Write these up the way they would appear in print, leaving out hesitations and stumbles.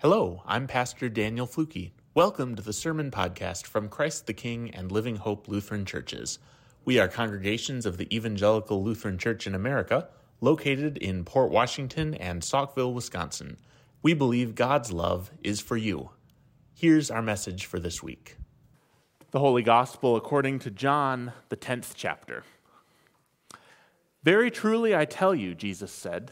Hello, I'm Pastor Daniel Flukey. Welcome to the Sermon Podcast from Christ the King and Living Hope Lutheran Churches. We are congregations of the Evangelical Lutheran Church in America, located in Port Washington and Saukville, Wisconsin. We believe God's love is for you. Here's our message for this week. The Holy Gospel according to John, the 10th chapter. Very truly I tell you, Jesus said,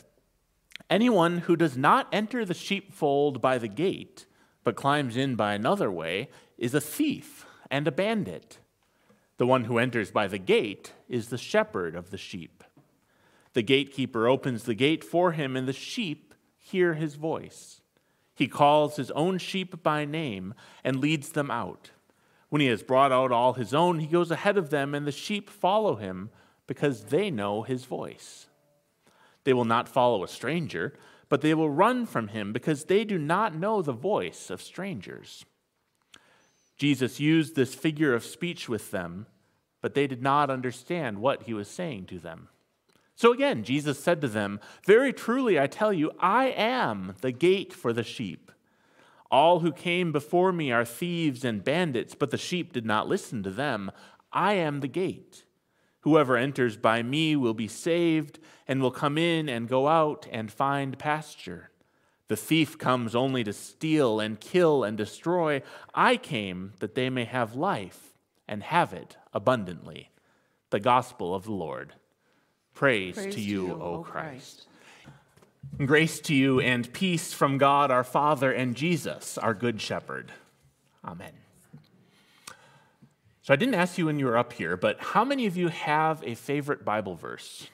anyone who does not enter the sheepfold by the gate, but climbs in by another way, is a thief and a bandit. The one who enters by the gate is the shepherd of the sheep. The gatekeeper opens the gate for him, and the sheep hear his voice. He calls his own sheep by name and leads them out. When he has brought out all his own, he goes ahead of them, and the sheep follow him because they know his voice. They will not follow a stranger, but they will run from him because they do not know the voice of strangers. Jesus used this figure of speech with them, but they did not understand what he was saying to them. So again, Jesus said to them, very truly I tell you, I am the gate for the sheep. All who came before me are thieves and bandits, but the sheep did not listen to them. I am the gate. Whoever enters by me will be saved and will come in and go out and find pasture. The thief comes only to steal and kill and destroy. I came that they may have life and have it abundantly. The gospel of the Lord. Praise to you, O Christ. Grace to you and peace from God our Father and Jesus, our Good Shepherd. Amen. So I didn't ask you when you were up here, but how many of you have a favorite Bible verse?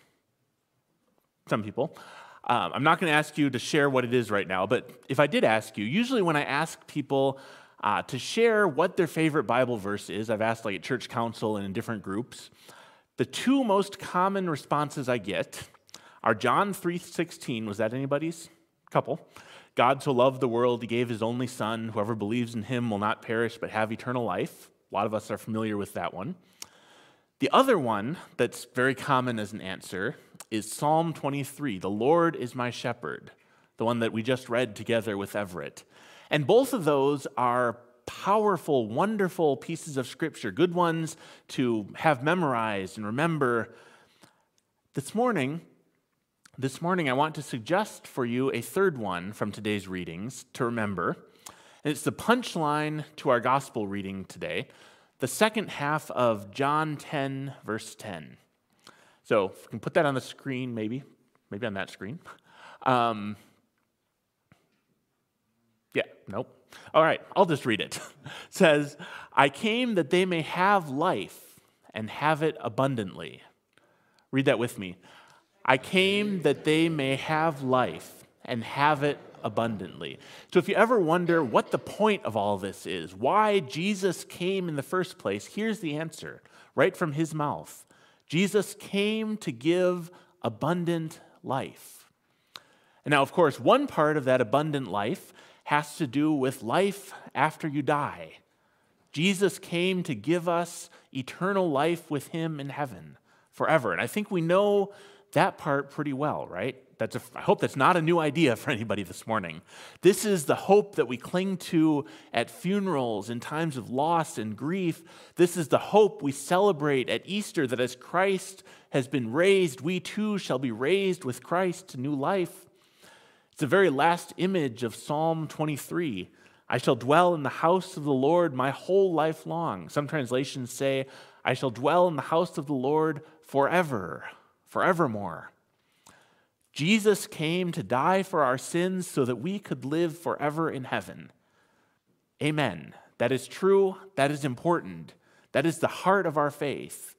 Some people. I'm not going to ask you to share what it is right now, but if I did ask you, usually when I ask people to share what their favorite Bible verse is, I've asked like at church council and in different groups, the two most common responses I get are John 3:16. Was that anybody's? Couple. God so loved the world, he gave his only son. Whoever believes in him will not perish but have eternal life. A lot of us are familiar with that one. The other one that's very common as an answer is Psalm 23, the Lord is my shepherd, the one that we just read together with Everett. And both of those are powerful, wonderful pieces of scripture, good ones to have memorized and remember. This morning I want to suggest for you a third one from today's readings to remember. And it's the punchline to our gospel reading today, the second half of John 10, verse 10. So if we can put that on the screen, maybe on that screen. All right, I'll just read it. It says, I came that they may have life and have it abundantly. Read that with me. I came that they may have life and have it abundantly. So if you ever wonder what the point of all this is, why Jesus came in the first place, here's the answer right from his mouth. Jesus came to give abundant life. And now, of course, one part of that abundant life has to do with life after you die. Jesus came to give us eternal life with him in heaven forever. And I think we know that part pretty well, right? I hope that's not a new idea for anybody this morning. This is the hope that we cling to at funerals in times of loss and grief. This is the hope we celebrate at Easter, that as Christ has been raised, we too shall be raised with Christ to new life. It's the very last image of Psalm 23. I shall dwell in the house of the Lord my whole life long. Some translations say, I shall dwell in the house of the Lord forevermore. Jesus came to die for our sins so that we could live forever in heaven. Amen. That is true. That is important. That is the heart of our faith.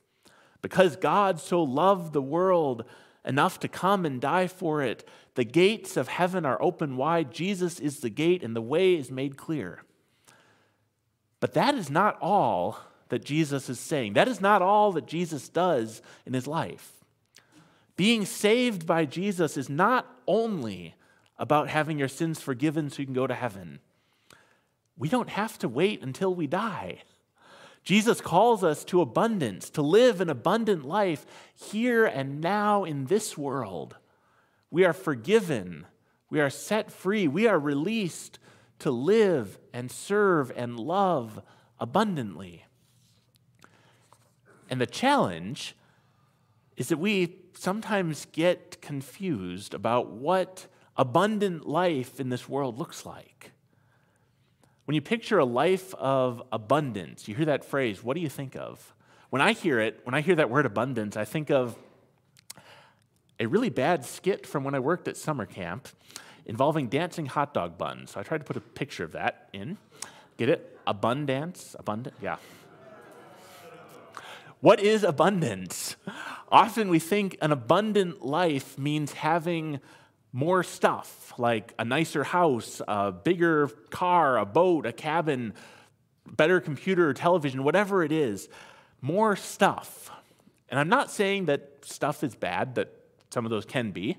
Because God so loved the world enough to come and die for it, the gates of heaven are open wide. Jesus is the gate and the way is made clear. But that is not all that Jesus is saying. That is not all that Jesus does in his life. Being saved by Jesus is not only about having your sins forgiven so you can go to heaven. We don't have to wait until we die. Jesus calls us to abundance, to live an abundant life here and now in this world. We are forgiven. We are set free. We are released to live and serve and love abundantly. And the challenge is that we sometimes get confused about what abundant life in this world looks like. When you picture a life of abundance, you hear that phrase, what do you think of? When I hear it, when I hear that word abundance, I think of a really bad skit from when I worked at summer camp involving dancing hot dog buns. So I tried to put a picture of that in. Get it? Abundance? Abundant? Yeah. What is abundance? Often we think an abundant life means having more stuff, like a nicer house, a bigger car, a boat, a cabin, better computer or television, whatever it is, more stuff. And I'm not saying that stuff is bad, that some of those can be,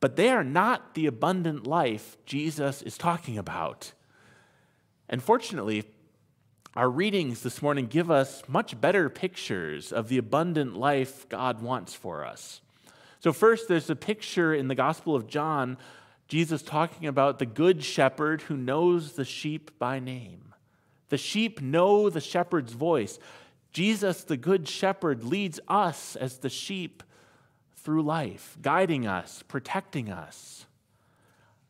but they are not the abundant life Jesus is talking about. And fortunately, our readings this morning give us much better pictures of the abundant life God wants for us. So first, there's a picture in the Gospel of John, Jesus talking about the good shepherd who knows the sheep by name. The sheep know the shepherd's voice. Jesus, the good shepherd, leads us as the sheep through life, guiding us, protecting us.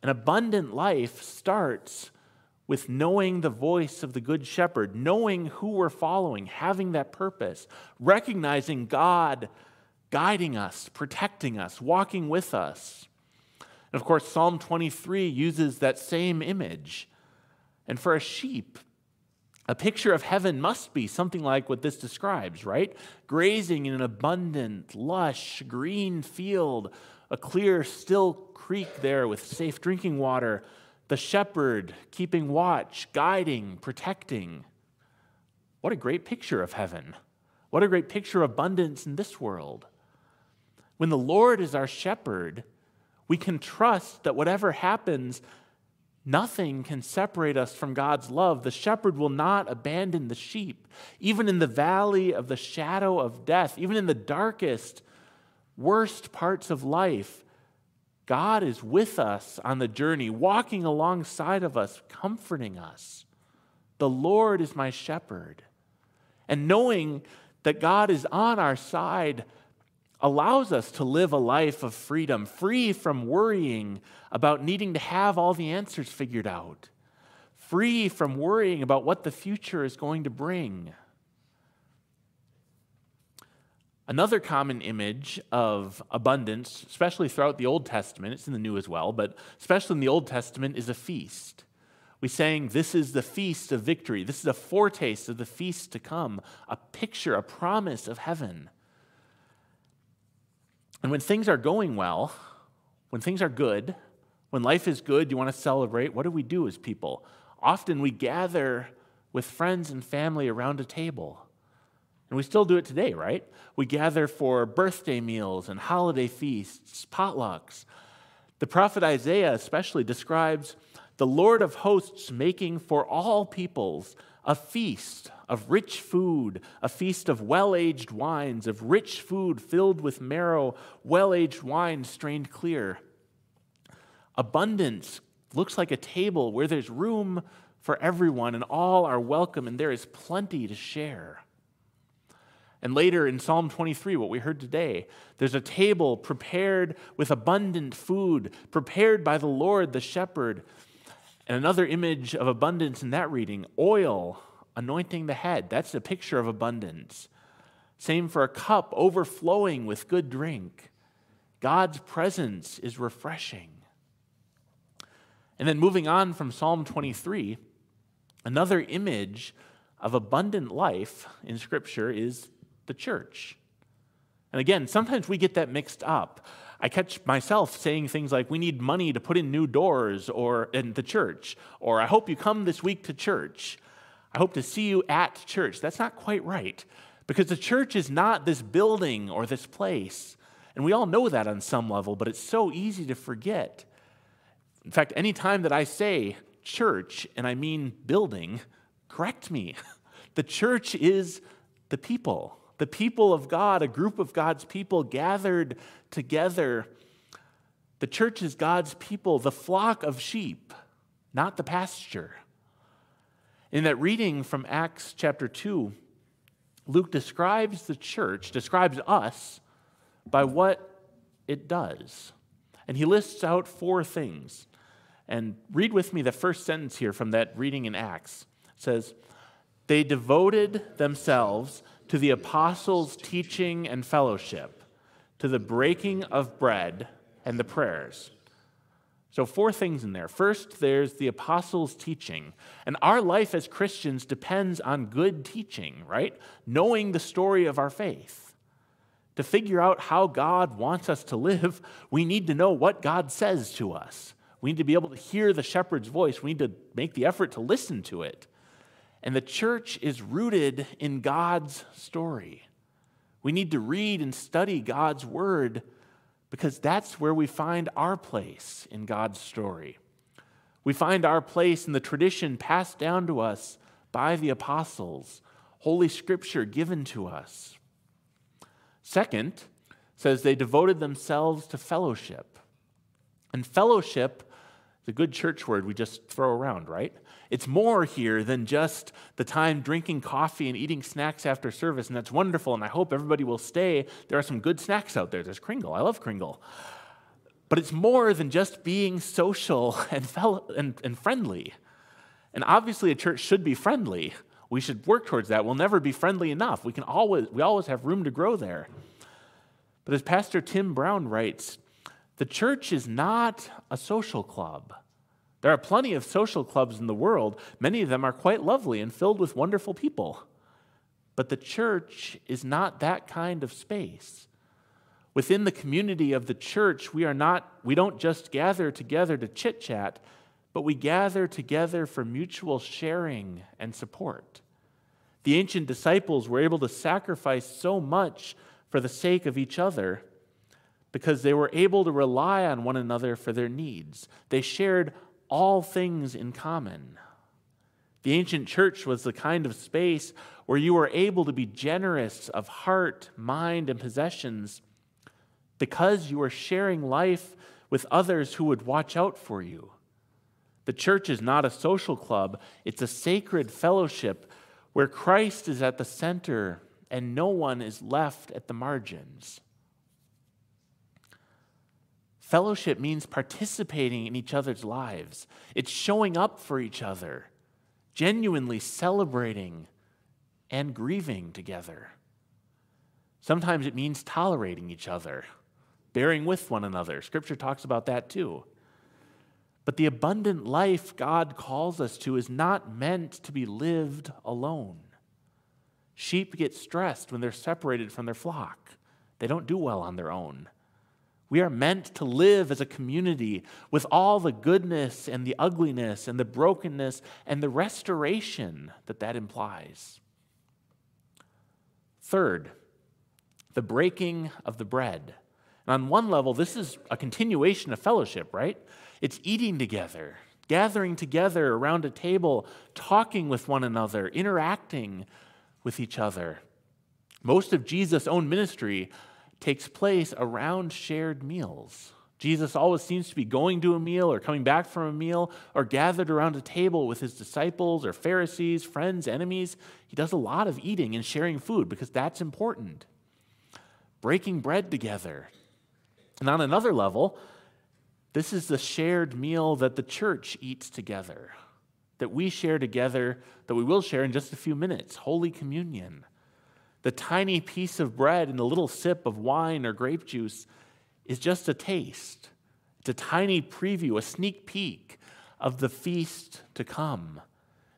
An abundant life starts with knowing the voice of the good shepherd, knowing who we're following, having that purpose, recognizing God guiding us, protecting us, walking with us. And of course, Psalm 23 uses that same image. And for a sheep, a picture of heaven must be something like what this describes, right? Grazing in an abundant, lush, green field, a clear, still creek there with safe drinking water, the shepherd keeping watch, guiding, protecting. What a great picture of heaven. What a great picture of abundance in this world. When the Lord is our shepherd, we can trust that whatever happens, nothing can separate us from God's love. The shepherd will not abandon the sheep. Even in the valley of the shadow of death, even in the darkest, worst parts of life, God is with us on the journey, walking alongside of us, comforting us. The Lord is my shepherd. And knowing that God is on our side allows us to live a life of freedom, free from worrying about needing to have all the answers figured out, free from worrying about what the future is going to bring. Another common image of abundance, especially throughout the Old Testament, it's in the New as well, but especially in the Old Testament, is a feast. We sang, this is the feast of victory. This is a foretaste of the feast to come, a picture, a promise of heaven. And when things are going well, when things are good, when life is good, you want to celebrate, what do we do as people? Often we gather with friends and family around a table. And we still do it today, right? We gather for birthday meals and holiday feasts, potlucks. The prophet Isaiah especially describes the Lord of hosts making for all peoples a feast of rich food, a feast of well-aged wines, of rich food filled with marrow, well-aged wine strained clear. Abundance looks like a table where there's room for everyone and all are welcome and there is plenty to share. And later in Psalm 23, what we heard today, there's a table prepared with abundant food, prepared by the Lord, the shepherd. And another image of abundance in that reading, oil anointing the head. That's a picture of abundance. Same for a cup overflowing with good drink. God's presence is refreshing. And then moving on from Psalm 23, another image of abundant life in Scripture is the church. And again, sometimes we get that mixed up. I catch myself saying things like, we need money to put in new doors or in the church, or I hope you come this week to church. I hope to see you at church. That's not quite right, because the church is not this building or this place. And we all know that on some level, but it's so easy to forget. In fact, any time that I say church and I mean building, correct me. The church is the people. The people of God, a group of God's people gathered together. The church is God's people, the flock of sheep. not the pasture. In that reading from Acts chapter 2, Luke describes the church, describes us, by what it does. And he lists out four things. And read with me the first sentence here from that reading in Acts. It says, "They devoted themselves to the apostles' teaching and fellowship, to the breaking of bread and the prayers." So four things in there. First, there's the apostles' teaching. And our life as Christians depends on good teaching, right? Knowing the story of our faith. To figure out how God wants us to live, we need to know what God says to us. We need to be able to hear the shepherd's voice. We need to make the effort to listen to it. And the church is rooted in God's story. We need to read and study God's word, because that's where we find our place in God's story. We find our place in the tradition passed down to us by the apostles, Holy Scripture given to us. Second, it says they devoted themselves to fellowship. And fellowship, the good church word we just throw around, right? It's more here than just the time drinking coffee and eating snacks after service, and that's wonderful, and I hope everybody will stay. There are some good snacks out there. There's Kringle. I love Kringle. But it's more than just being social and friendly. And obviously a church should be friendly. We should work towards that. We'll never be friendly enough. We always have room to grow there. But as Pastor Tim Brown writes, the church is not a social club. There are plenty of social clubs in the world. Many of them are quite lovely and filled with wonderful people. But the church is not that kind of space. Within the community of the church, we don't just gather together to chit-chat, but we gather together for mutual sharing and support. The ancient disciples were able to sacrifice so much for the sake of each other because they were able to rely on one another for their needs. They shared all things in common. The ancient church was the kind of space where you were able to be generous of heart, mind, and possessions because you were sharing life with others who would watch out for you. The church is not a social club. It's a sacred fellowship where Christ is at the center and no one is left at the margins. Fellowship means participating in each other's lives. It's showing up for each other, genuinely celebrating and grieving together. Sometimes it means tolerating each other, bearing with one another. Scripture talks about that too. But the abundant life God calls us to is not meant to be lived alone. Sheep get stressed when they're separated from their flock. They don't do well on their own. We are meant to live as a community with all the goodness and the ugliness and the brokenness and the restoration that implies. Third, the breaking of the bread. And on one level, this is a continuation of fellowship, right? It's eating together, gathering together around a table, talking with one another, interacting with each other. Most of Jesus' own ministry takes place around shared meals. Jesus always seems to be going to a meal or coming back from a meal or gathered around a table with his disciples or Pharisees, friends, enemies. He does a lot of eating and sharing food because that's important. Breaking bread together. And on another level, this is the shared meal that the church eats together, that we share together, that we will share in just a few minutes, Holy Communion. The tiny piece of bread and the little sip of wine or grape juice is just a taste. It's a tiny preview, a sneak peek of the feast to come.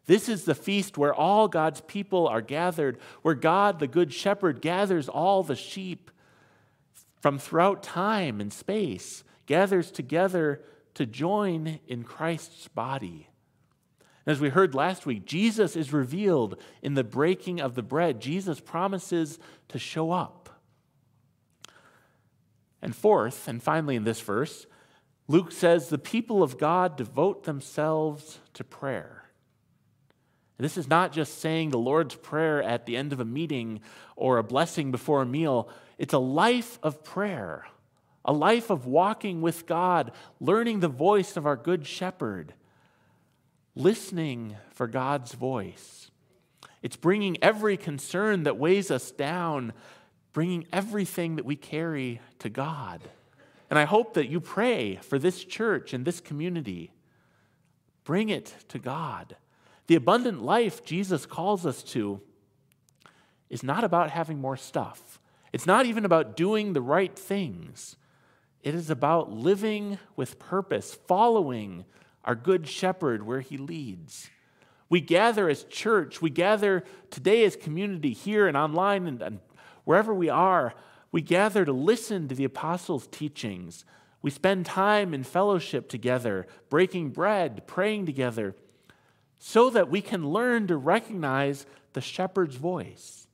This is the feast where all God's people are gathered, where God, the Good Shepherd, gathers all the sheep from throughout time and space, gathers together to join in Christ's body. As we heard last week, Jesus is revealed in the breaking of the bread. Jesus promises to show up. And fourth, and finally in this verse, Luke says, the people of God devote themselves to prayer. And this is not just saying the Lord's Prayer at the end of a meeting or a blessing before a meal. It's a life of prayer, a life of walking with God, learning the voice of our Good Shepherd, listening for God's voice. It's bringing every concern that weighs us down, bringing everything that we carry to God. And I hope that you pray for this church and this community. Bring it to God. The abundant life Jesus calls us to is not about having more stuff. It's not even about doing the right things. It is about living with purpose, following our Good Shepherd where he leads. We gather as church, we gather today as community here and online and wherever we are. We gather to listen to the apostles' teachings. We spend time in fellowship together, breaking bread, praying together, so that we can learn to recognize the shepherd's voice,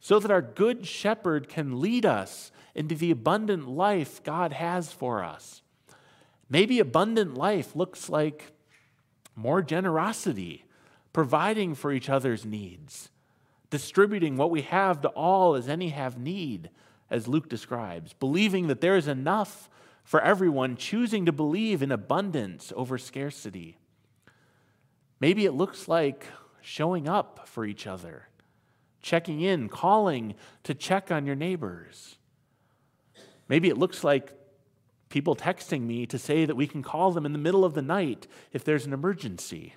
so that our Good Shepherd can lead us into the abundant life God has for us. Maybe abundant life looks like more generosity, providing for each other's needs, distributing what we have to all as any have need, as Luke describes, believing that there is enough for everyone, choosing to believe in abundance over scarcity. Maybe it looks like showing up for each other, checking in, calling to check on your neighbors. Maybe it looks like people texting me to say that we can call them in the middle of the night if there's an emergency.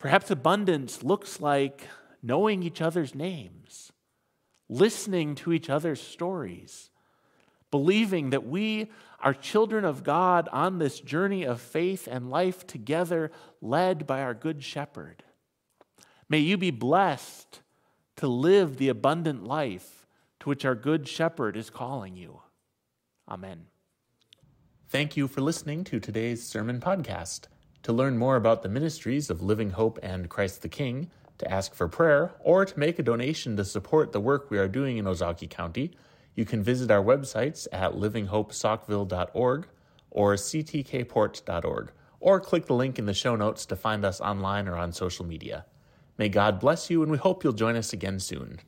Perhaps abundance looks like knowing each other's names, listening to each other's stories, believing that we are children of God on this journey of faith and life together, led by our Good Shepherd. May you be blessed to live the abundant life to which our Good Shepherd is calling you. Amen. Thank you for listening to today's sermon podcast. To learn more about the ministries of Living Hope and Christ the King, to ask for prayer, or to make a donation to support the work we are doing in Ozaukee County, you can visit our websites at livinghopesaukville.org or ctkport.org, or click the link in the show notes to find us online or on social media. May God bless you, and we hope you'll join us again soon.